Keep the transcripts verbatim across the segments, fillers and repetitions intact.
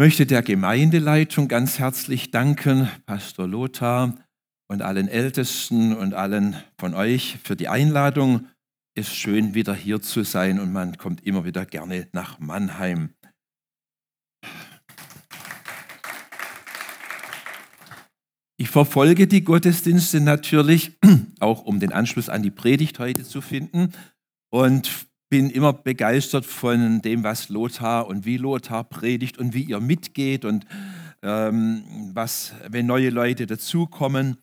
möchte der Gemeindeleitung ganz herzlich danken, Pastor Lothar und allen Ältesten und allen von euch für die Einladung. Es ist schön, wieder hier zu sein und man kommt immer wieder gerne nach Mannheim. Ich verfolge die Gottesdienste natürlich, auch um den Anschluss an die Predigt heute zu finden, und bin immer begeistert von dem, was Lothar und wie Lothar predigt und wie ihr mitgeht und ähm, was, wenn neue Leute dazukommen.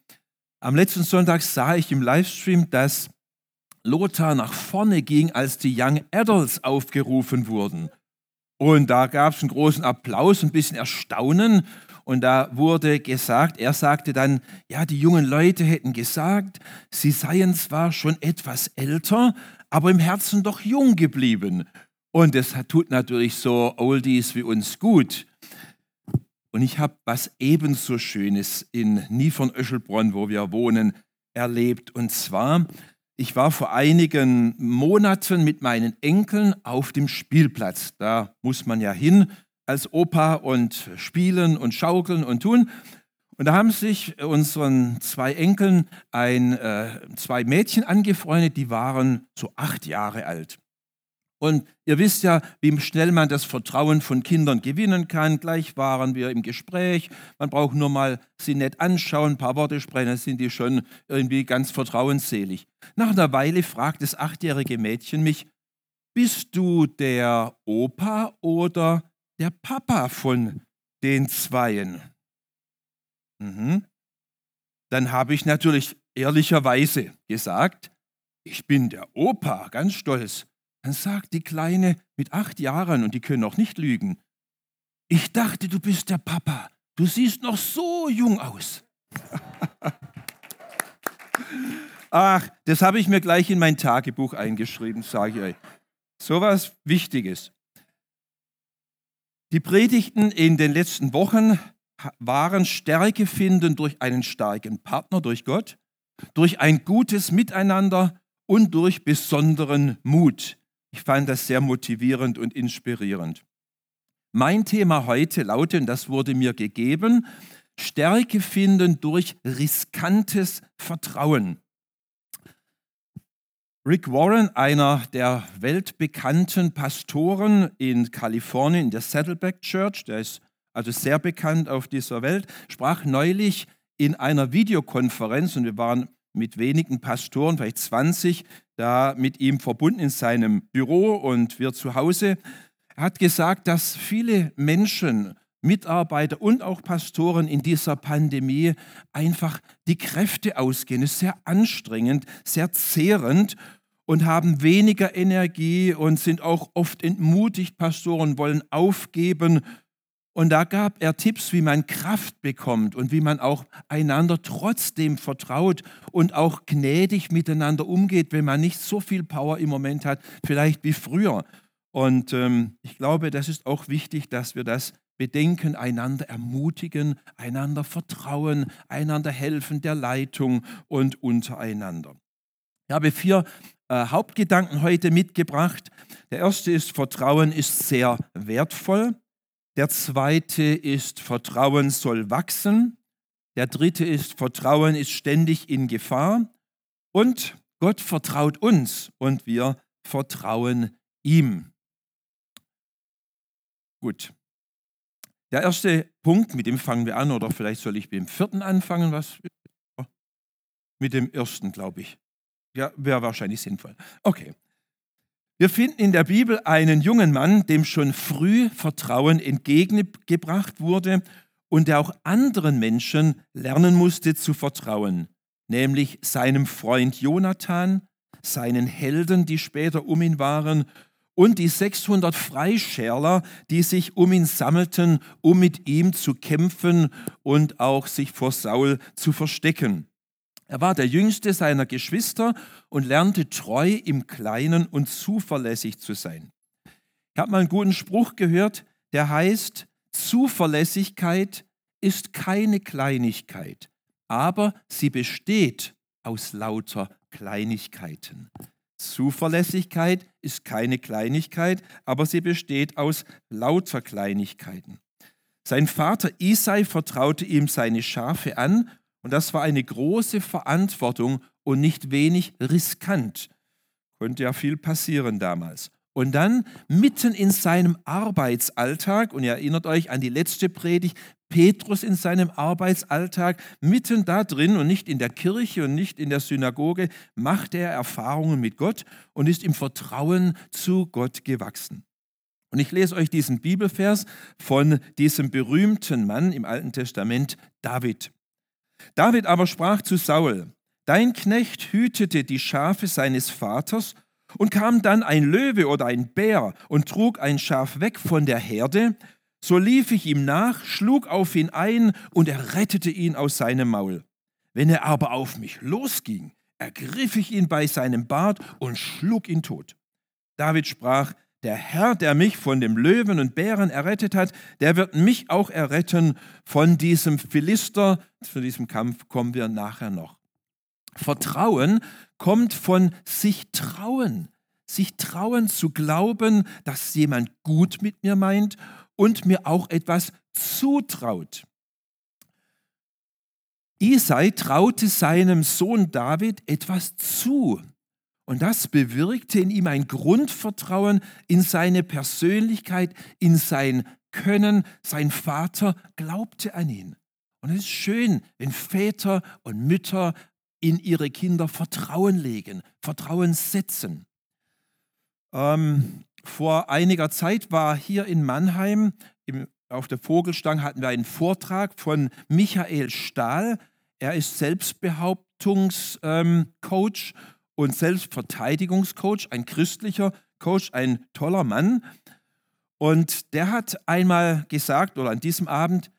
Am letzten Sonntag sah ich im Livestream, dass Lothar nach vorne ging, als die Young Adults aufgerufen wurden. Und da gab es einen großen Applaus, ein bisschen Erstaunen. Und da wurde gesagt, er sagte dann, ja, die jungen Leute hätten gesagt, sie seien zwar schon etwas älter, aber im Herzen doch jung geblieben. Und das tut natürlich so Oldies wie uns gut. Und ich habe was ebenso Schönes in Niefern-Öschelbronn, wo wir wohnen, erlebt. Und zwar, ich war vor einigen Monaten mit meinen Enkeln auf dem Spielplatz. Da muss man ja hin als Opa und spielen und schaukeln und tun. Und da haben sich unseren zwei Enkeln ein, äh, zwei Mädchen angefreundet, die waren so acht Jahre alt. Und ihr wisst ja, wie schnell man das Vertrauen von Kindern gewinnen kann. Gleich waren wir im Gespräch. Man braucht nur mal sie nett anschauen, ein paar Worte sprechen, dann sind die schon irgendwie ganz vertrauensselig. Nach einer Weile fragt das achtjährige Mädchen mich, bist du der Opa oder der Papa von den Zweien? Mhm. Dann habe ich natürlich ehrlicherweise gesagt, ich bin der Opa, ganz stolz. Dann sagt die Kleine mit acht Jahren, und die können auch nicht lügen, ich dachte, du bist der Papa, du siehst noch so jung aus. Ach, das habe ich mir gleich in mein Tagebuch eingeschrieben, sage ich euch. So was Wichtiges. Die Predigten in den letzten Wochen waren Stärke finden durch einen starken Partner, durch Gott, durch ein gutes Miteinander und durch besonderen Mut. Ich fand das sehr motivierend und inspirierend. Mein Thema heute lautet, und das wurde mir gegeben, Stärke finden durch riskantes Vertrauen. Rick Warren, einer der weltbekannten Pastoren in Kalifornien, in der Saddleback Church, der ist also sehr bekannt auf dieser Welt, sprach neulich in einer Videokonferenz, und wir waren mit wenigen Pastoren, vielleicht zwanzig, da mit ihm verbunden in seinem Büro und wir zu Hause. Er hat gesagt, dass viele Menschen, Mitarbeiter und auch Pastoren in dieser Pandemie einfach die Kräfte ausgehen. Es ist sehr anstrengend, sehr zehrend und haben weniger Energie und sind auch oft entmutigt. Pastoren wollen aufgeben. Und da gab er Tipps, wie man Kraft bekommt und wie man auch einander trotzdem vertraut und auch gnädig miteinander umgeht, wenn man nicht so viel Power im Moment hat, vielleicht wie früher. Und ähm, ich glaube, das ist auch wichtig, dass wir das bedenken, einander ermutigen, einander vertrauen, einander helfen, der Leitung und untereinander. Ich habe vier äh, Hauptgedanken heute mitgebracht. Der erste ist, Vertrauen ist sehr wertvoll. Der zweite ist, Vertrauen soll wachsen. Der dritte ist, Vertrauen ist ständig in Gefahr. Und Gott vertraut uns und wir vertrauen ihm. Gut. Der erste Punkt, mit dem fangen wir an, oder vielleicht soll ich mit dem vierten anfangen. Was? Mit dem ersten, glaube ich. Ja, wäre wahrscheinlich sinnvoll. Okay. Wir finden in der Bibel einen jungen Mann, dem schon früh Vertrauen entgegengebracht wurde und der auch anderen Menschen lernen musste zu vertrauen, nämlich seinem Freund Jonathan, seinen Helden, die später um ihn waren, und die sechshundert Freischärler, die sich um ihn sammelten, um mit ihm zu kämpfen und auch sich vor Saul zu verstecken. Er war der jüngste seiner Geschwister und lernte treu im Kleinen und zuverlässig zu sein. Ich habe mal einen guten Spruch gehört, der heißt, Zuverlässigkeit ist keine Kleinigkeit, aber sie besteht aus lauter Kleinigkeiten. Zuverlässigkeit ist keine Kleinigkeit, aber sie besteht aus lauter Kleinigkeiten. Sein Vater Isai vertraute ihm seine Schafe an, und das war eine große Verantwortung und nicht wenig riskant. Könnte ja viel passieren damals. Und dann mitten in seinem Arbeitsalltag, und ihr erinnert euch an die letzte Predigt, Petrus in seinem Arbeitsalltag, mitten da drin und nicht in der Kirche und nicht in der Synagoge, macht er Erfahrungen mit Gott und ist im Vertrauen zu Gott gewachsen. Und ich lese euch diesen Bibelvers von diesem berühmten Mann im Alten Testament, David. David aber sprach zu Saul: Dein Knecht hütete die Schafe seines Vaters, und kam dann ein Löwe oder ein Bär und trug ein Schaf weg von der Herde. So lief ich ihm nach, schlug auf ihn ein, und er rettete ihn aus seinem Maul. Wenn er aber auf mich losging, ergriff ich ihn bei seinem Bart und schlug ihn tot. David sprach: Der Herr, der mich von dem Löwen und Bären errettet hat, der wird mich auch erretten von diesem Philister. Zu diesem Kampf kommen wir nachher noch. Vertrauen kommt von sich trauen. Sich trauen zu glauben, dass jemand gut mit mir meint und mir auch etwas zutraut. Isai traute seinem Sohn David etwas zu. Und das bewirkte in ihm ein Grundvertrauen in seine Persönlichkeit, in sein Können. Sein Vater glaubte an ihn. Und es ist schön, wenn Väter und Mütter in ihre Kinder Vertrauen legen, Vertrauen setzen. Ähm, vor einiger Zeit war hier in Mannheim, im, auf der Vogelstang, hatten wir einen Vortrag von Michael Stahl. Er ist Selbstbehauptungscoach ähm, und Selbstverteidigungscoach, ein christlicher Coach, ein toller Mann. Und der hat einmal gesagt, oder an diesem Abend: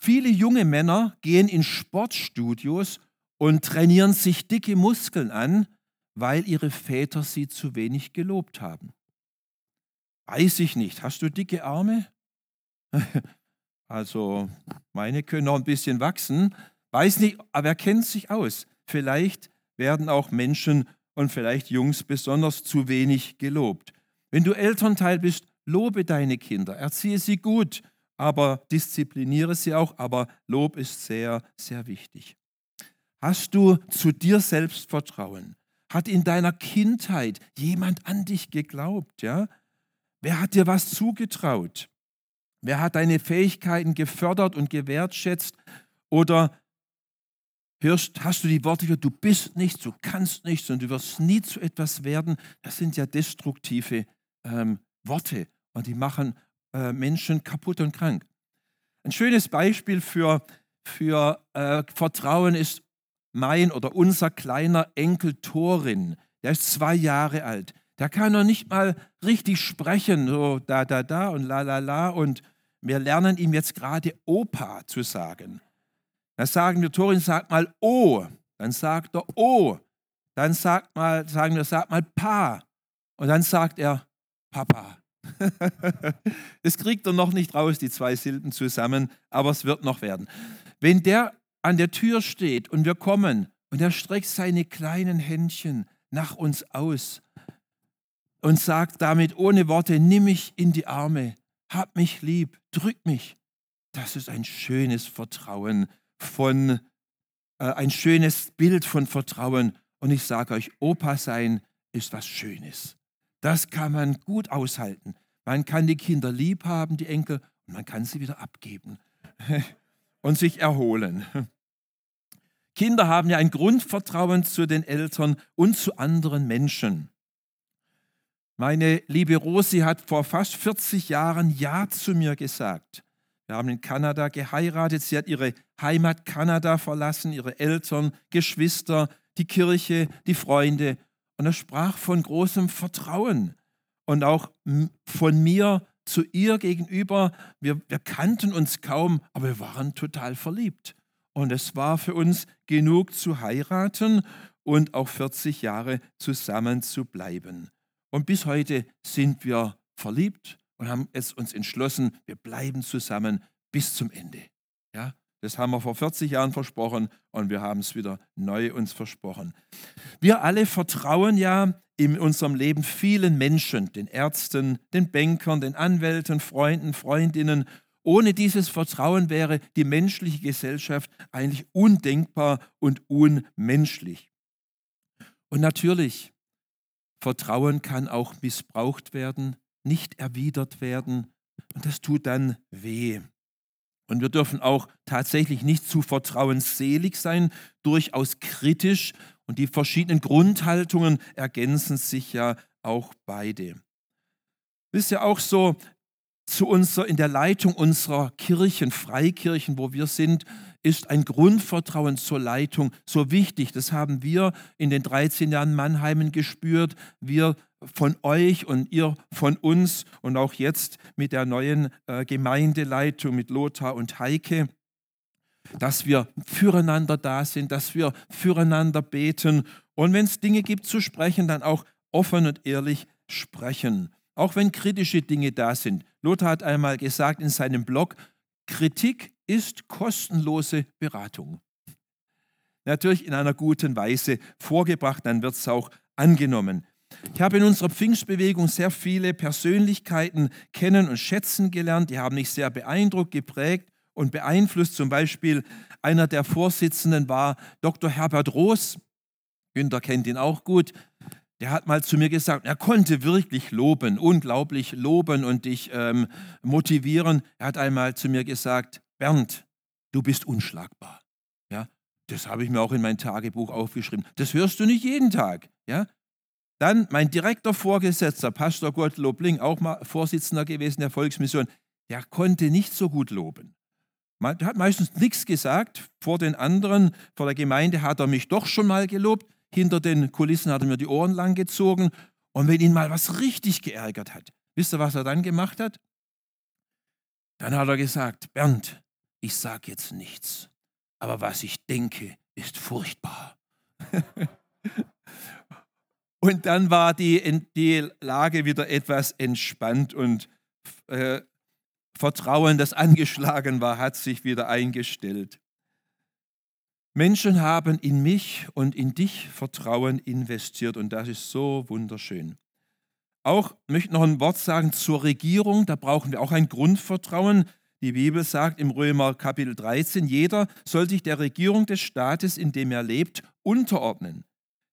Viele junge Männer gehen in Sportstudios und trainieren sich dicke Muskeln an, weil ihre Väter sie zu wenig gelobt haben. Weiß ich nicht, hast du dicke Arme? Also meine können noch ein bisschen wachsen. Weiß nicht, aber er kennt sich aus. Vielleicht werden auch Menschen und vielleicht Jungs besonders zu wenig gelobt. Wenn du Elternteil bist, lobe deine Kinder, erziehe sie gut. Aber diszipliniere sie auch, aber Lob ist sehr, sehr wichtig. Hast du zu dir selbst Vertrauen? Hat in deiner Kindheit jemand an dich geglaubt? Ja? Wer hat dir was zugetraut? Wer hat deine Fähigkeiten gefördert und gewertschätzt? Oder hörst, hast du die Worte gehört, du bist nichts, du kannst nichts und du wirst nie zu etwas werden? Das sind ja destruktive ähm, Worte, und die machen Menschen kaputt und krank. Ein schönes Beispiel für, für äh, Vertrauen ist mein oder unser kleiner Enkel Torin. Der ist zwei Jahre alt. Der kann noch nicht mal richtig sprechen, so da, da, da und la, la, la. Und wir lernen ihm jetzt gerade Opa zu sagen. Da sagen wir, Torin, sag mal O. Dann sagt er O. Dann sagt mal, sagen wir, sag mal Pa. Und dann sagt er Papa. Das kriegt er noch nicht raus, die zwei Silben zusammen, aber es wird noch werden. Wenn der an der Tür steht und wir kommen und er streckt seine kleinen Händchen nach uns aus und sagt damit ohne Worte: Nimm mich in die Arme, hab mich lieb, drück mich. Das ist ein schönes Vertrauen, von, äh, ein schönes Bild von Vertrauen. Und ich sage euch, Opa sein ist was Schönes. Das kann man gut aushalten. Man kann die Kinder lieb haben, die Enkel, und man kann sie wieder abgeben und sich erholen. Kinder haben ja ein Grundvertrauen zu den Eltern und zu anderen Menschen. Meine liebe Rosi hat vor fast vierzig Jahren Ja zu mir gesagt. Wir haben in Kanada geheiratet. Sie hat ihre Heimat Kanada verlassen, ihre Eltern, Geschwister, die Kirche, die Freunde. Und er sprach von großem Vertrauen und auch von mir zu ihr gegenüber. Wir, wir kannten uns kaum, aber wir waren total verliebt. Und es war für uns genug zu heiraten und auch vierzig Jahre zusammen zu bleiben. Und bis heute sind wir verliebt und haben es uns entschlossen, wir bleiben zusammen bis zum Ende. Ja? Das haben wir vor vierzig Jahren versprochen und wir haben es wieder neu uns versprochen. Wir alle vertrauen ja in unserem Leben vielen Menschen, den Ärzten, den Bankern, den Anwälten, Freunden, Freundinnen. Ohne dieses Vertrauen wäre die menschliche Gesellschaft eigentlich undenkbar und unmenschlich. Und natürlich, Vertrauen kann auch missbraucht werden, nicht erwidert werden und das tut dann weh. Und wir dürfen auch tatsächlich nicht zu vertrauensselig sein, durchaus kritisch. Und die verschiedenen Grundhaltungen ergänzen sich ja auch beide. Das ist ja auch so zu unserer, in der Leitung unserer Kirchen, Freikirchen, wo wir sind, ist ein Grundvertrauen zur Leitung so wichtig. Das haben wir in den dreizehn Jahren Mannheim gespürt. Wir von euch und ihr von uns und auch jetzt mit der neuen äh, Gemeindeleitung mit Lothar und Heike, dass wir füreinander da sind, dass wir füreinander beten und wenn es Dinge gibt zu sprechen, dann auch offen und ehrlich sprechen. Auch wenn kritische Dinge da sind. Lothar hat einmal gesagt in seinem Blog, Kritik ist kostenlose Beratung. Natürlich in einer guten Weise vorgebracht, dann wird es auch angenommen. Ich habe in unserer Pfingstbewegung sehr viele Persönlichkeiten kennen und schätzen gelernt. Die haben mich sehr beeindruckt, geprägt und beeinflusst. Zum Beispiel einer der Vorsitzenden war Doktor Herbert Roos. Günther kennt ihn auch gut. Der hat mal zu mir gesagt, er konnte wirklich loben, unglaublich loben und dich ähm, motivieren. Er hat einmal zu mir gesagt, Bernd, du bist unschlagbar. Ja, das habe ich mir auch in mein Tagebuch aufgeschrieben. Das hörst du nicht jeden Tag, ja. Dann mein direkter Vorgesetzter, Pastor Gottlob Link, auch mal Vorsitzender gewesen der Volksmission, der konnte nicht so gut loben. Der hat meistens nichts gesagt. Vor den anderen, vor der Gemeinde hat er mich doch schon mal gelobt. Hinter den Kulissen hat er mir die Ohren lang gezogen. Und wenn ihn mal was richtig geärgert hat, wisst ihr, was er dann gemacht hat? Dann hat er gesagt, Bernd, ich sage jetzt nichts, aber was ich denke, ist furchtbar. Und dann war die, die Lage wieder etwas entspannt und äh, Vertrauen, das angeschlagen war, hat sich wieder eingestellt. Menschen haben in mich und in dich Vertrauen investiert und das ist so wunderschön. Auch möchte noch ein Wort sagen zur Regierung, da brauchen wir auch ein Grundvertrauen. Die Bibel sagt im Römer Kapitel dreizehn, jeder soll sich der Regierung des Staates, in dem er lebt, unterordnen.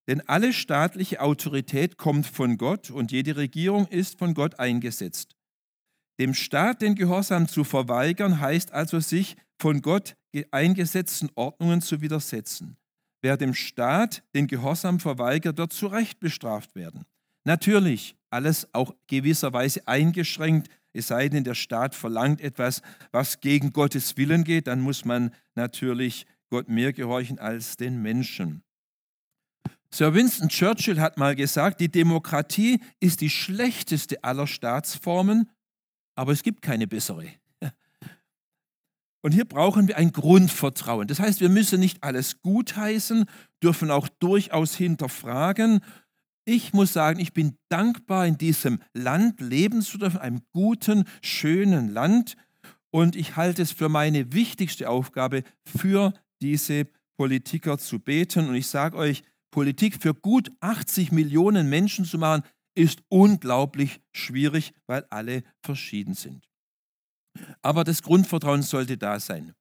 Denn alle staatliche Autorität kommt von Gott und jede Regierung ist von Gott eingesetzt. Dem Staat den Gehorsam zu verweigern, heißt also, sich von Gott eingesetzten Ordnungen zu widersetzen. Wer dem Staat den Gehorsam verweigert, wird zu Recht bestraft werden. Natürlich, alles auch gewisserweise eingeschränkt, es sei denn, der Staat verlangt etwas, was gegen Gottes Willen geht, dann muss man natürlich Gott mehr gehorchen als den Menschen. Sir Winston Churchill hat mal gesagt, die Demokratie ist die schlechteste aller Staatsformen, aber es gibt keine bessere. Und hier brauchen wir ein Grundvertrauen. Das heißt, wir müssen nicht alles gutheißen, dürfen auch durchaus hinterfragen. Ich muss sagen, ich bin dankbar, in diesem Land leben zu dürfen, einem guten, schönen Land. Und ich halte es für meine wichtigste Aufgabe, für diese Politiker zu beten. Und ich sage euch, Politik für gut achtzig Millionen Menschen zu machen, ist unglaublich schwierig, weil alle verschieden sind. Aber das Grundvertrauen sollte da sein.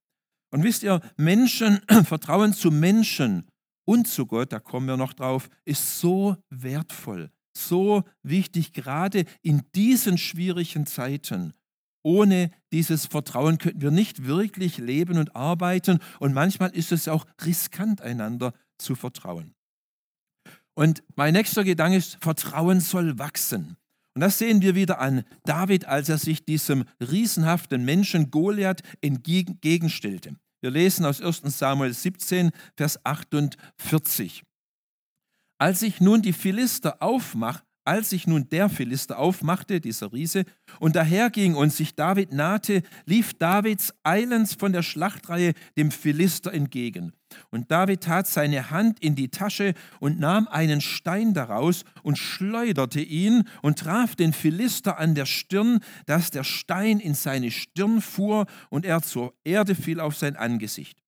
Und wisst ihr, Menschen, Vertrauen zu Menschen und zu Gott, da kommen wir noch drauf, ist so wertvoll, so wichtig, gerade in diesen schwierigen Zeiten. Ohne dieses Vertrauen könnten wir nicht wirklich leben und arbeiten. Und manchmal ist es auch riskant, einander zu vertrauen. Und mein nächster Gedanke ist, Vertrauen soll wachsen. Und das sehen wir wieder an David, als er sich diesem riesenhaften Menschen Goliath entgegenstellte. Wir lesen aus erster Samuel siebzehn, Vers achtundvierzig. Als ich nun die Philister aufmach, Als sich nun der Philister aufmachte, dieser Riese, und daherging und sich David nahte, lief Davids eilends von der Schlachtreihe dem Philister entgegen. Und David tat seine Hand in die Tasche und nahm einen Stein daraus und schleuderte ihn und traf den Philister an der Stirn, dass der Stein in seine Stirn fuhr und er zur Erde fiel auf sein Angesicht.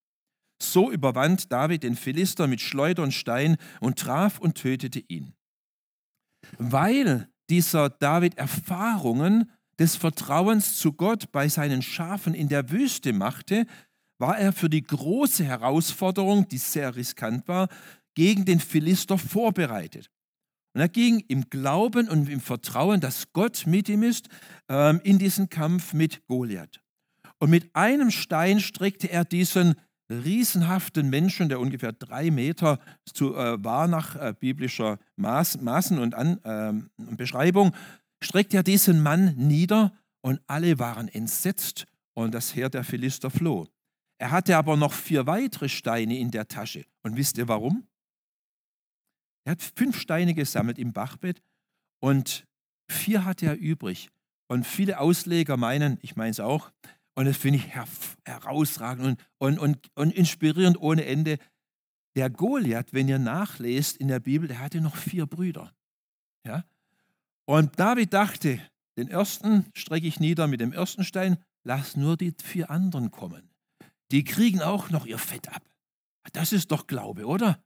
So überwand David den Philister mit Schleuder und Stein und traf und tötete ihn. Weil dieser David Erfahrungen des Vertrauens zu Gott bei seinen Schafen in der Wüste machte, war er für die große Herausforderung, die sehr riskant war, gegen den Philister vorbereitet. Und er ging im Glauben und im Vertrauen, dass Gott mit ihm ist, in diesen Kampf mit Goliath. Und mit einem Stein streckte er diesen riesenhaften Menschen, der ungefähr drei Meter zu, äh, war nach äh, biblischer Maß, Maßen und An, äh, Beschreibung, streckte er diesen Mann nieder und alle waren entsetzt und das Heer der Philister floh. Er hatte aber noch vier weitere Steine in der Tasche. Und wisst ihr warum? Er hat fünf Steine gesammelt im Bachbett und vier hatte er übrig. Und viele Ausleger meinen, ich meine es auch, und das finde ich herausragend und, und, und, und inspirierend ohne Ende. Der Goliath, wenn ihr nachlest in der Bibel, der hatte noch vier Brüder. Ja? Und David dachte, den ersten strecke ich nieder mit dem ersten Stein, lass nur die vier anderen kommen. Die kriegen auch noch ihr Fett ab. Das ist doch Glaube, oder?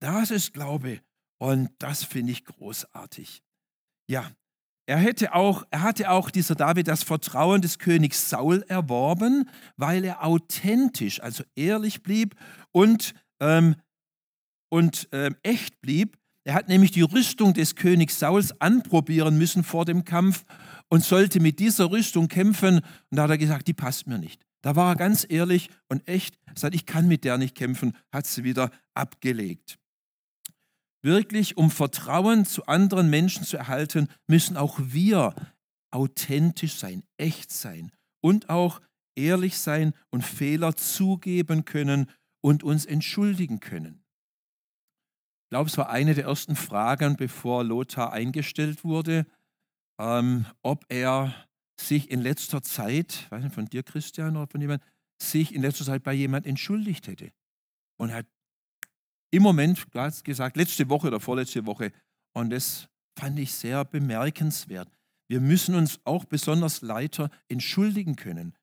Das ist Glaube. Und das finde ich großartig. Ja. Er hätte auch, er hatte auch, dieser David, das Vertrauen des Königs Saul erworben, weil er authentisch, also ehrlich blieb und, ähm, und ähm, echt blieb. Er hat nämlich die Rüstung des Königs Sauls anprobieren müssen vor dem Kampf und sollte mit dieser Rüstung kämpfen. Und da hat er gesagt, die passt mir nicht. Da war er ganz ehrlich und echt, sagt, ich kann mit der nicht kämpfen, hat sie wieder abgelegt. Wirklich, um Vertrauen zu anderen Menschen zu erhalten, müssen auch wir authentisch sein, echt sein und auch ehrlich sein und Fehler zugeben können und uns entschuldigen können. Ich glaube, es war eine der ersten Fragen, bevor Lothar eingestellt wurde, ähm, ob er sich in letzter Zeit, weiß nicht, von dir, Christian, oder von jemandem, sich in letzter Zeit bei jemandem entschuldigt hätte. Und hat im Moment, gesagt, letzte Woche oder vorletzte Woche. Und das fand ich sehr bemerkenswert. Wir müssen uns auch besonders Leiter entschuldigen können.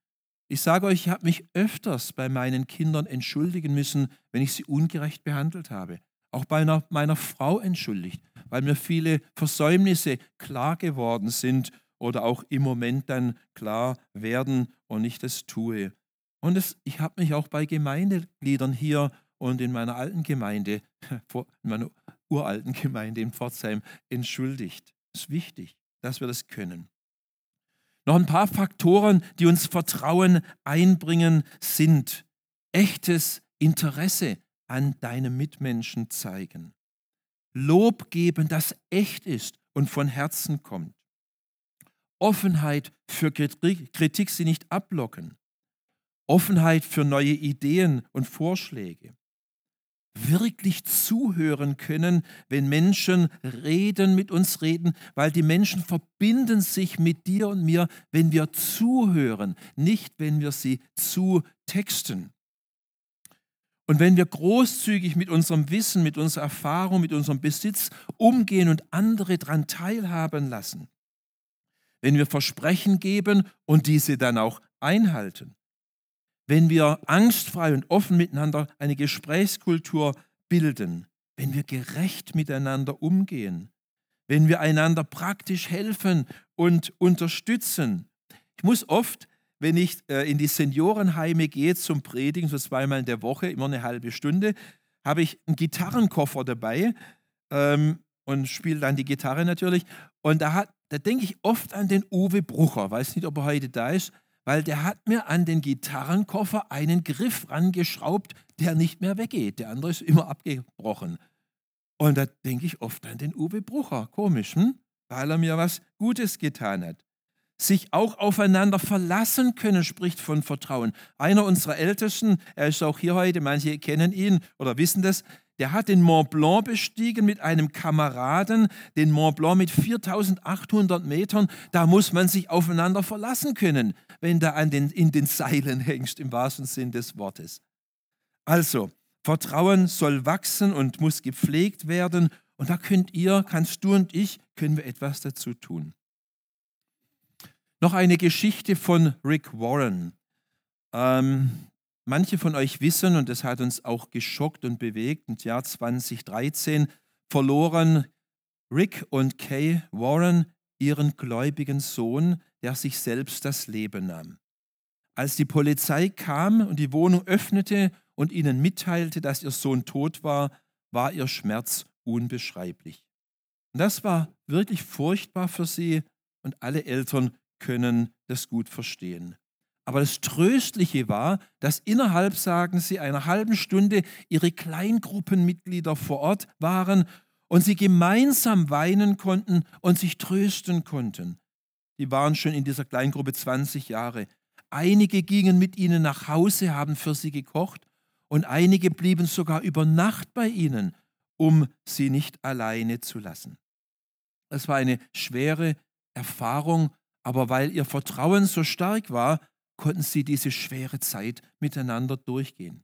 Ich sage euch, ich habe mich öfters bei meinen Kindern entschuldigen müssen, wenn ich sie ungerecht behandelt habe. Auch bei einer, meiner Frau entschuldigt, weil mir viele Versäumnisse klar geworden sind oder auch im Moment dann klar werden und ich das tue. Und das, ich habe mich auch bei Gemeindegliedern hier und in meiner alten Gemeinde, in meiner uralten Gemeinde in Pforzheim, entschuldigt. Es ist wichtig, dass wir das können. Noch ein paar Faktoren, die uns Vertrauen einbringen, sind echtes Interesse an deinem Mitmenschen zeigen. Lob geben, das echt ist und von Herzen kommt. Offenheit für Kritik, sie nicht ablocken. Offenheit für neue Ideen und Vorschläge. Wirklich zuhören können, wenn Menschen reden, mit uns reden, weil die Menschen verbinden sich mit dir und mir, wenn wir zuhören, nicht wenn wir sie zutexten. Und wenn wir großzügig mit unserem Wissen, mit unserer Erfahrung, mit unserem Besitz umgehen und andere daran teilhaben lassen. Wenn wir Versprechen geben und diese dann auch einhalten. Wenn wir angstfrei und offen miteinander eine Gesprächskultur bilden, wenn wir gerecht miteinander umgehen, wenn wir einander praktisch helfen und unterstützen. Ich muss oft, wenn ich in die Seniorenheime gehe zum Predigen, so zweimal in der Woche, immer eine halbe Stunde, habe ich einen Gitarrenkoffer dabei ähm, und spiele dann die Gitarre natürlich. Und da, hat, da denke ich oft an den Uwe Brucher, weiß nicht, ob er heute da ist, weil der hat mir an den Gitarrenkoffer einen Griff rangeschraubt, der nicht mehr weggeht. Der andere ist immer abgebrochen. Und da denke ich oft an den Uwe Brucher. Komisch, hm? Weil er mir was Gutes getan hat. Sich auch aufeinander verlassen können, spricht von Vertrauen. Einer unserer Ältesten, er ist auch hier heute, manche kennen ihn oder wissen das, Der hat den Mont Blanc bestiegen mit einem Kameraden, den Mont Blanc mit viertausendachthundert Metern. Da muss man sich aufeinander verlassen können, wenn du an den, in den Seilen hängst, im wahrsten Sinn des Wortes. Also, Vertrauen soll wachsen und muss gepflegt werden. Und da könnt ihr, kannst du und ich, können wir etwas dazu tun. Noch eine Geschichte von Rick Warren. Ähm, manche von euch wissen, und das hat uns auch geschockt und bewegt, im Jahr zweitausenddreizehn verloren Rick und Kay Warren ihren gläubigen Sohn, der sich selbst das Leben nahm. Als die Polizei kam und die Wohnung öffnete und ihnen mitteilte, dass ihr Sohn tot war, war ihr Schmerz unbeschreiblich. Und das war wirklich furchtbar für sie, und alle Eltern können das gut verstehen. Aber das Tröstliche war, dass innerhalb, sagen sie, einer halben Stunde ihre Kleingruppenmitglieder vor Ort waren und sie gemeinsam weinen konnten und sich trösten konnten. Die waren schon in dieser Kleingruppe zwanzig Jahre. Einige gingen mit ihnen nach Hause, haben für sie gekocht, und einige blieben sogar über Nacht bei ihnen, um sie nicht alleine zu lassen. Das war eine schwere Erfahrung, aber weil ihr Vertrauen so stark war, konnten sie diese schwere Zeit miteinander durchgehen.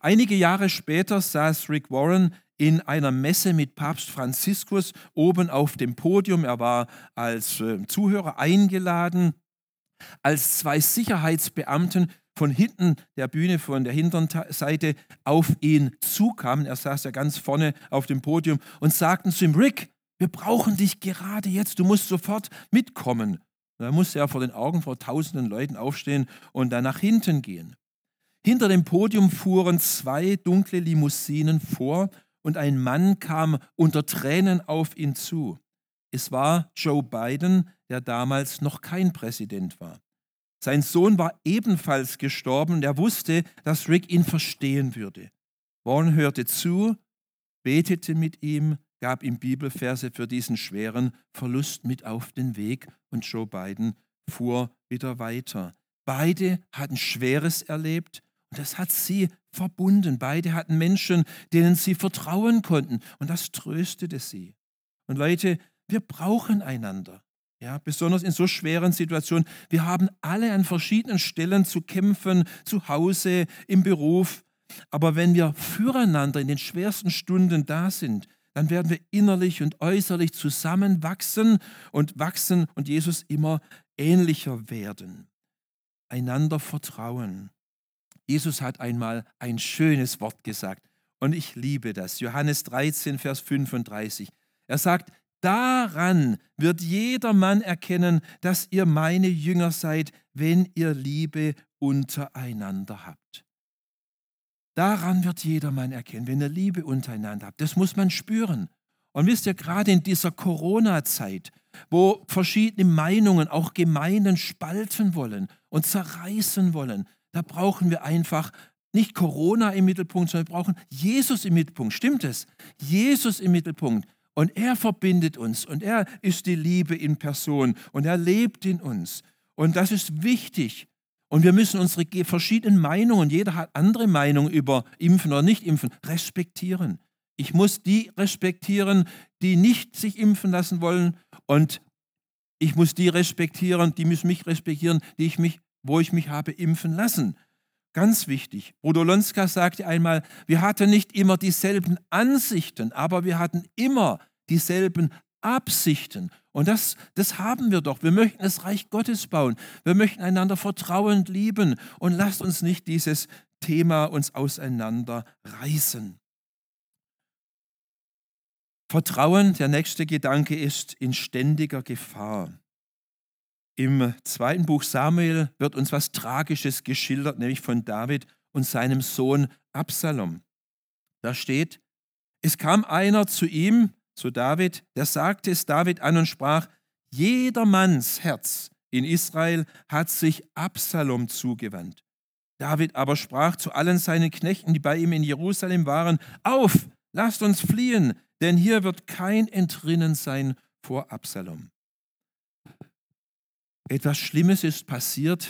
Einige Jahre später saß Rick Warren in einer Messe mit Papst Franziskus oben auf dem Podium. Er war als äh, Zuhörer eingeladen, als zwei Sicherheitsbeamten von hinten der Bühne, von der hinteren Seite auf ihn zukamen. Er saß ja ganz vorne auf dem Podium und sagten zu ihm: Rick, wir brauchen dich gerade jetzt, du musst sofort mitkommen. Da musste er vor den Augen vor tausenden Leuten aufstehen und dann nach hinten gehen. Hinter dem Podium fuhren zwei dunkle Limousinen vor und ein Mann kam unter Tränen auf ihn zu. Es war Joe Biden, der damals noch kein Präsident war. Sein Sohn war ebenfalls gestorben und er wusste, dass Rick ihn verstehen würde. Warren hörte zu, betete mit ihm, gab ihm Bibelverse für diesen schweren Verlust mit auf den Weg, und Joe Biden fuhr wieder weiter. Beide hatten Schweres erlebt und das hat sie verbunden. Beide hatten Menschen, denen sie vertrauen konnten, und das tröstete sie. Und Leute, wir brauchen einander, ja, besonders in so schweren Situationen. Wir haben alle an verschiedenen Stellen zu kämpfen, zu Hause, im Beruf. Aber wenn wir füreinander in den schwersten Stunden da sind, dann werden wir innerlich und äußerlich zusammenwachsen und wachsen und Jesus immer ähnlicher werden. Einander vertrauen. Jesus hat einmal ein schönes Wort gesagt und ich liebe das. Johannes dreizehn, Vers fünfunddreißig. Er sagt: Daran wird jedermann erkennen, dass ihr meine Jünger seid, wenn ihr Liebe untereinander habt. Daran wird jedermann erkennen, wenn ihr Liebe untereinander habt. Das muss man spüren. Und wisst ihr, gerade in dieser Corona-Zeit, wo verschiedene Meinungen auch Gemeinden spalten wollen und zerreißen wollen, da brauchen wir einfach nicht Corona im Mittelpunkt, sondern wir brauchen Jesus im Mittelpunkt. Stimmt es? Jesus im Mittelpunkt. Und er verbindet uns und er ist die Liebe in Person und er lebt in uns. Und das ist wichtig. Und wir müssen unsere verschiedenen Meinungen, jeder hat andere Meinungen über Impfen oder Nicht-Impfen, respektieren. Ich muss die respektieren, die nicht sich impfen lassen wollen, und ich muss die respektieren, die müssen mich respektieren, die ich mich, wo ich mich habe impfen lassen. Ganz wichtig. Podolonska sagte einmal: Wir hatten nicht immer dieselben Ansichten, aber wir hatten immer dieselben Absichten. Und das, das haben wir doch. Wir möchten das Reich Gottes bauen. Wir möchten einander vertrauend lieben. Und lasst uns nicht dieses Thema uns auseinanderreißen. Vertrauen, der nächste Gedanke, ist in ständiger Gefahr. Im zweiten Buch Samuel wird uns was Tragisches geschildert, nämlich von David und seinem Sohn Absalom. Da steht: Es kam einer zu ihm, zu David, der sagte es David an und sprach: Jedermanns Herz in Israel hat sich Absalom zugewandt. David aber sprach zu allen seinen Knechten, die bei ihm in Jerusalem waren: Auf, lasst uns fliehen, denn hier wird kein Entrinnen sein vor Absalom. Etwas Schlimmes ist passiert.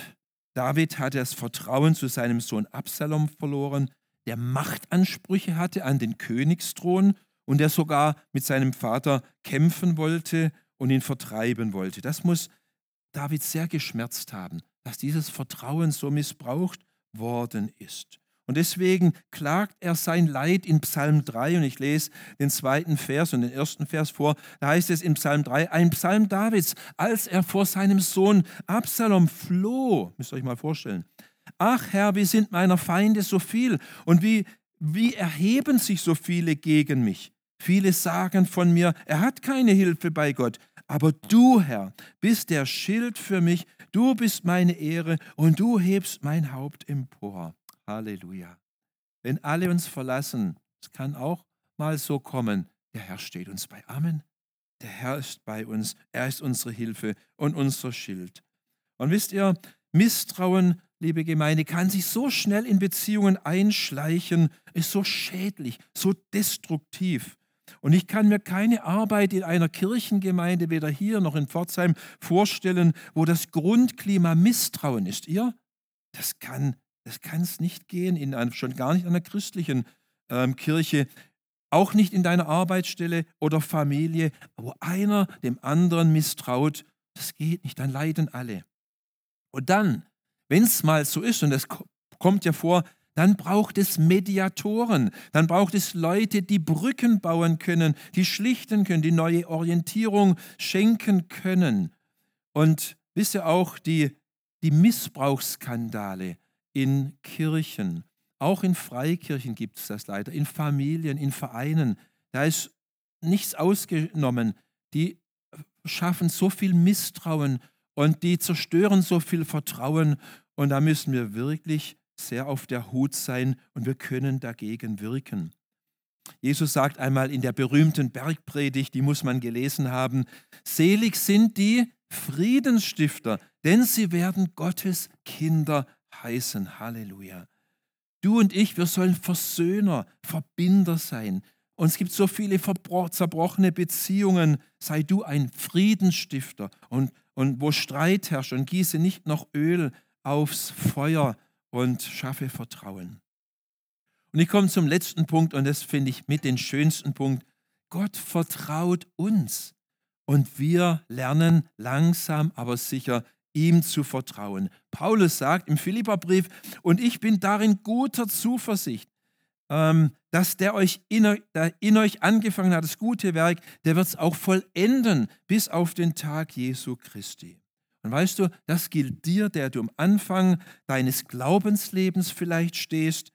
David hatte das Vertrauen zu seinem Sohn Absalom verloren. der Machtansprüche hatte an den Königsthron und der sogar mit seinem Vater kämpfen wollte und ihn vertreiben wollte. Das muss David sehr geschmerzt haben, dass dieses Vertrauen so missbraucht worden ist. Und deswegen klagt er sein Leid in Psalm drei, und ich lese den zweiten Vers und den ersten Vers vor. Da heißt es in Psalm drei, ein Psalm Davids, als er vor seinem Sohn Absalom floh. Müsst ihr euch mal vorstellen. Ach Herr, wie sind meiner Feinde so viel und wie, wie erheben sich so viele gegen mich. Viele sagen von mir, er hat keine Hilfe bei Gott. Aber du, Herr, bist der Schild für mich, du bist meine Ehre und du hebst mein Haupt empor. Halleluja. Wenn alle uns verlassen, es kann auch mal so kommen, der Herr steht uns bei. Amen. Der Herr ist bei uns, er ist unsere Hilfe und unser Schild. Und wisst ihr, Misstrauen, liebe Gemeinde, kann sich so schnell in Beziehungen einschleichen, ist so schädlich, so destruktiv. Und ich kann mir keine Arbeit in einer Kirchengemeinde, weder hier noch in Pforzheim, vorstellen, wo das Grundklima Misstrauen ist. Ihr? Das kann das kann es nicht gehen, in einem, schon gar nicht in einer christlichen ähm, Kirche, auch nicht in deiner Arbeitsstelle oder Familie, wo einer dem anderen misstraut. Das geht nicht, dann leiden alle. Und dann, wenn es mal so ist, und das kommt ja vor, dann braucht es Mediatoren, dann braucht es Leute, die Brücken bauen können, die schlichten können, die neue Orientierung schenken können. Und wisst ihr auch, die, die Missbrauchsskandale in Kirchen, auch in Freikirchen gibt es das leider, in Familien, in Vereinen, da ist nichts ausgenommen. Die schaffen so viel Misstrauen und die zerstören so viel Vertrauen, und da müssen wir wirklich sehr auf der Hut sein und wir können dagegen wirken. Jesus sagt einmal in der berühmten Bergpredigt, die muss man gelesen haben, selig sind die Friedensstifter, denn sie werden Gottes Kinder heißen. Halleluja. Du und ich, wir sollen Versöhner, Verbinder sein. Und es gibt so viele zerbrochene Beziehungen. Sei du ein Friedensstifter und, und wo Streit herrscht, und gieße nicht noch Öl aufs Feuer, und schaffe Vertrauen. Und ich komme zum letzten Punkt, und das finde ich mit den schönsten Punkt. Gott vertraut uns und wir lernen langsam, aber sicher, ihm zu vertrauen. Paulus sagt im Philipperbrief, und ich bin darin guter Zuversicht, dass der euch in, der in euch angefangen hat, das gute Werk, der wird es auch vollenden bis auf den Tag Jesu Christi. Und weißt du, das gilt dir, der du am Anfang deines Glaubenslebens vielleicht stehst,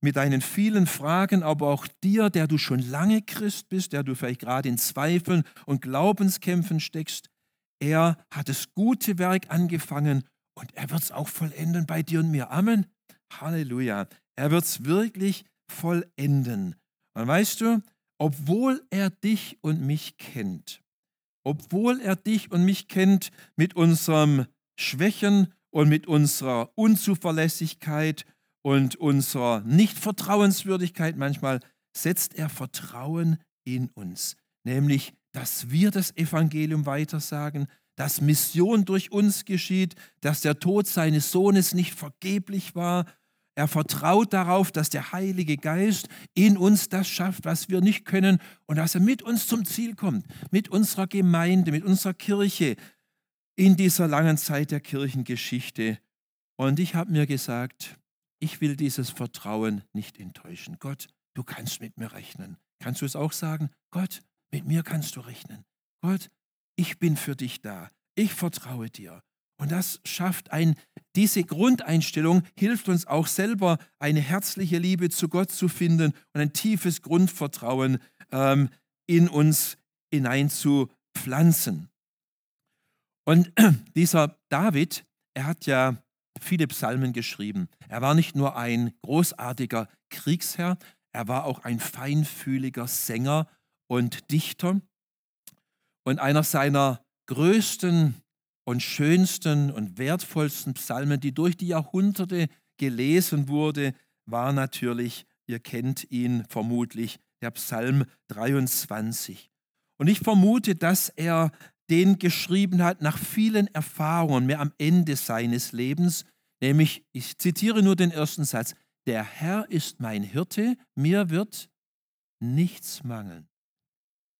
mit deinen vielen Fragen, aber auch dir, der du schon lange Christ bist, der du vielleicht gerade in Zweifeln und Glaubenskämpfen steckst. Er hat das gute Werk angefangen und er wird es auch vollenden bei dir und mir. Amen. Halleluja. Er wird es wirklich vollenden. Und weißt du, obwohl er dich und mich kennt, Obwohl er dich und mich kennt mit unseren Schwächen und mit unserer Unzuverlässigkeit und unserer Nichtvertrauenswürdigkeit manchmal, setzt er Vertrauen in uns. Nämlich, dass wir das Evangelium weitersagen, dass Mission durch uns geschieht, dass der Tod seines Sohnes nicht vergeblich war. Er vertraut darauf, dass der Heilige Geist in uns das schafft, was wir nicht können, und dass er mit uns zum Ziel kommt, mit unserer Gemeinde, mit unserer Kirche in dieser langen Zeit der Kirchengeschichte. Und ich habe mir gesagt, ich will dieses Vertrauen nicht enttäuschen. Gott, du kannst mit mir rechnen. Kannst du es auch sagen? Gott, mit mir kannst du rechnen. Gott, ich bin für dich da. Ich vertraue dir. Und das schafft ein, diese Grundeinstellung hilft uns auch selber, eine herzliche Liebe zu Gott zu finden und ein tiefes Grundvertrauen ähm, in uns hinein zu pflanzen. Und dieser David, er hat ja viele Psalmen geschrieben. Er war nicht nur ein großartiger Kriegsherr, er war auch ein feinfühliger Sänger und Dichter. Und einer seiner größten und schönsten und wertvollsten Psalmen, die durch die Jahrhunderte gelesen wurde, war natürlich, ihr kennt ihn vermutlich, der Psalm dreiundzwanzig. Und ich vermute, dass er den geschrieben hat nach vielen Erfahrungen, mehr am Ende seines Lebens, nämlich, ich zitiere nur den ersten Satz, der Herr ist mein Hirte, mir wird nichts mangeln.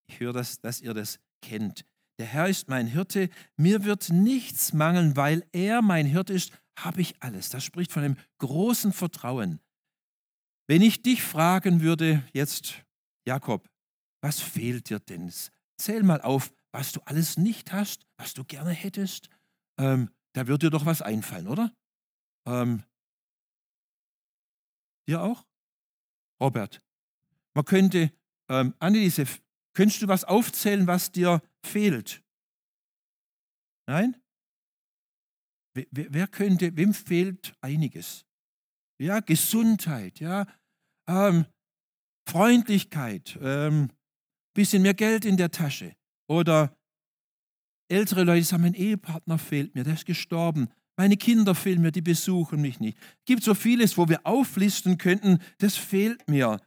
Ich höre das, dass ihr das kennt. Der Herr ist mein Hirte, mir wird nichts mangeln, weil er mein Hirte ist, habe ich alles. Das spricht von einem großen Vertrauen. Wenn ich dich fragen würde, jetzt, Jakob, was fehlt dir denn? Zähl mal auf, was du alles nicht hast, was du gerne hättest. Ähm, da wird dir doch was einfallen, oder? Ähm, dir auch? Robert, man könnte, ähm, Anneliese, könntest du was aufzählen, was dir fehlt? Nein? Wer, wer könnte, wem fehlt einiges? Ja, Gesundheit, ja, ähm, Freundlichkeit, ähm, bisschen mehr Geld in der Tasche. Oder ältere Leute sagen, mein Ehepartner fehlt mir, der ist gestorben. Meine Kinder fehlen mir, die besuchen mich nicht. Es gibt so vieles, wo wir auflisten könnten, das fehlt mir.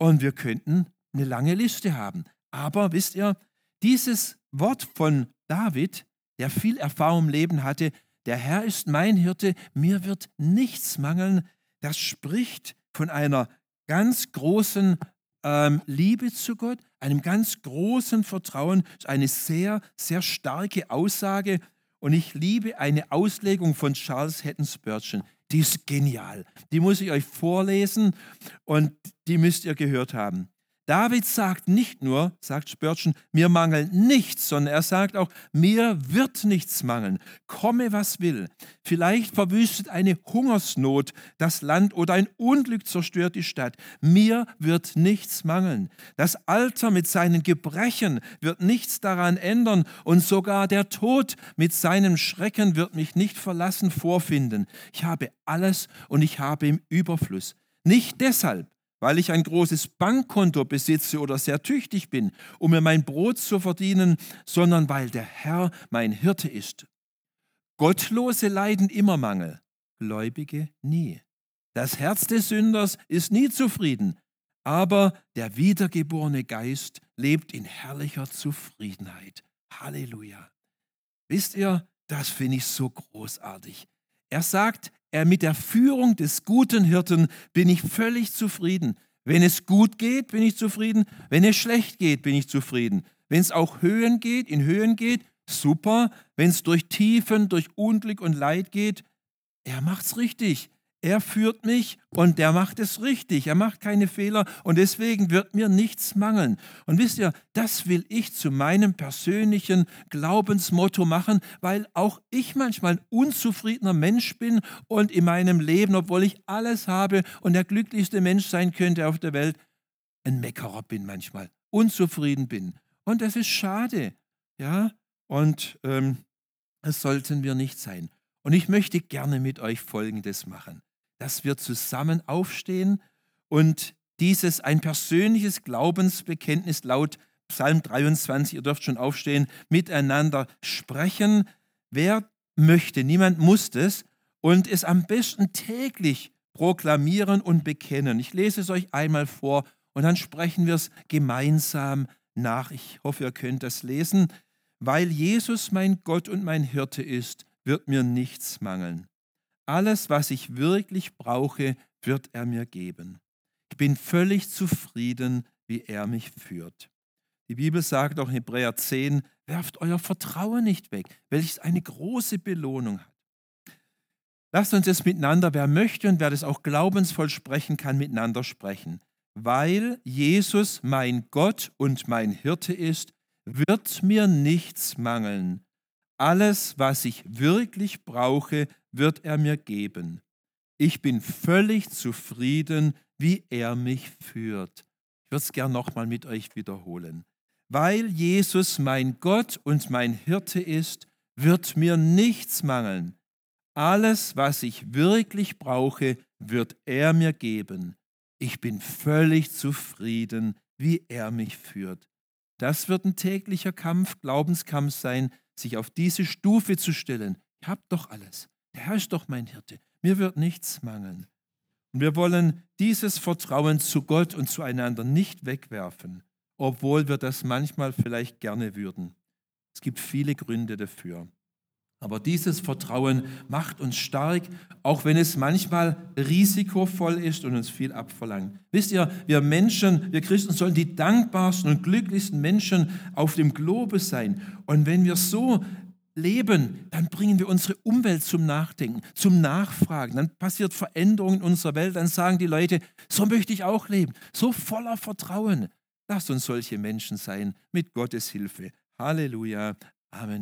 Und wir könnten eine lange Liste haben. Aber wisst ihr, dieses Wort von David, der viel Erfahrung im Leben hatte, der Herr ist mein Hirte, mir wird nichts mangeln, das spricht von einer ganz großen ähm, Liebe zu Gott, einem ganz großen Vertrauen, eine sehr, sehr starke Aussage. Und ich liebe eine Auslegung von Charles Haddon Spurgeon. Die ist genial. Die muss ich euch vorlesen und die müsst ihr gehört haben. David sagt nicht nur, sagt Spurgeon, mir mangelt nichts, sondern er sagt auch, mir wird nichts mangeln, komme was will. Vielleicht verwüstet eine Hungersnot das Land oder ein Unglück zerstört die Stadt. Mir wird nichts mangeln. Das Alter mit seinen Gebrechen wird nichts daran ändern und sogar der Tod mit seinem Schrecken wird mich nicht verlassen vorfinden. Ich habe alles und ich habe im Überfluss. Nicht deshalb, weil ich ein großes Bankkonto besitze oder sehr tüchtig bin, um mir mein Brot zu verdienen, sondern weil der Herr mein Hirte ist. Gottlose leiden immer Mangel, Gläubige nie. Das Herz des Sünders ist nie zufrieden, aber der wiedergeborene Geist lebt in herrlicher Zufriedenheit. Halleluja. Wisst ihr, das finde ich so großartig. Er sagt, er mit der Führung des guten Hirten bin ich völlig zufrieden. Wenn es gut geht, bin ich zufrieden. Wenn es schlecht geht, bin ich zufrieden. Wenn es auch Höhen geht, in Höhen geht, super. Wenn es durch Tiefen, durch Unglück und Leid geht, er macht's richtig. Er führt mich und der macht es richtig. Er macht keine Fehler und deswegen wird mir nichts mangeln. Und wisst ihr, das will ich zu meinem persönlichen Glaubensmotto machen, weil auch ich manchmal ein unzufriedener Mensch bin und in meinem Leben, obwohl ich alles habe und der glücklichste Mensch sein könnte auf der Welt, ein Meckerer bin manchmal, unzufrieden bin. Und das ist schade. Ja? Und ähm, das sollten wir nicht sein. Und ich möchte gerne mit euch Folgendes machen, dass wir zusammen aufstehen und dieses ein persönliches Glaubensbekenntnis laut Psalm dreiundzwanzig, ihr dürft schon aufstehen, miteinander sprechen. Wer möchte, niemand muss das und es am besten täglich proklamieren und bekennen. Ich lese es euch einmal vor und dann sprechen wir es gemeinsam nach. Ich hoffe, ihr könnt das lesen. Weil Jesus mein Gott und mein Hirte ist, wird mir nichts mangeln. Alles, was ich wirklich brauche, wird er mir geben. Ich bin völlig zufrieden, wie er mich führt. Die Bibel sagt auch in Hebräer zehn, werft euer Vertrauen nicht weg, welches eine große Belohnung hat. Lasst uns es miteinander, wer möchte und wer das auch glaubensvoll sprechen kann, miteinander sprechen. Weil Jesus mein Gott und mein Hirte ist, wird mir nichts mangeln. Alles, was ich wirklich brauche, wird er mir geben. Ich bin völlig zufrieden, wie er mich führt. Ich würde es gern nochmal mit euch wiederholen. Weil Jesus mein Gott und mein Hirte ist, wird mir nichts mangeln. Alles, was ich wirklich brauche, wird er mir geben. Ich bin völlig zufrieden, wie er mich führt. Das wird ein täglicher Kampf, Glaubenskampf sein, sich auf diese Stufe zu stellen. Ich habe doch alles. Der Herr ist doch mein Hirte. Mir wird nichts mangeln. Und wir wollen dieses Vertrauen zu Gott und zueinander nicht wegwerfen, obwohl wir das manchmal vielleicht gerne würden. Es gibt viele Gründe dafür. Aber dieses Vertrauen macht uns stark, auch wenn es manchmal risikovoll ist und uns viel abverlangt. Wisst ihr, wir Menschen, wir Christen sollen die dankbarsten und glücklichsten Menschen auf dem Globus sein. Und wenn wir so leben, dann bringen wir unsere Umwelt zum Nachdenken, zum Nachfragen. Dann passiert Veränderung in unserer Welt. Dann sagen die Leute, so möchte ich auch leben, so voller Vertrauen. Lasst uns solche Menschen sein, mit Gottes Hilfe. Halleluja. Amen.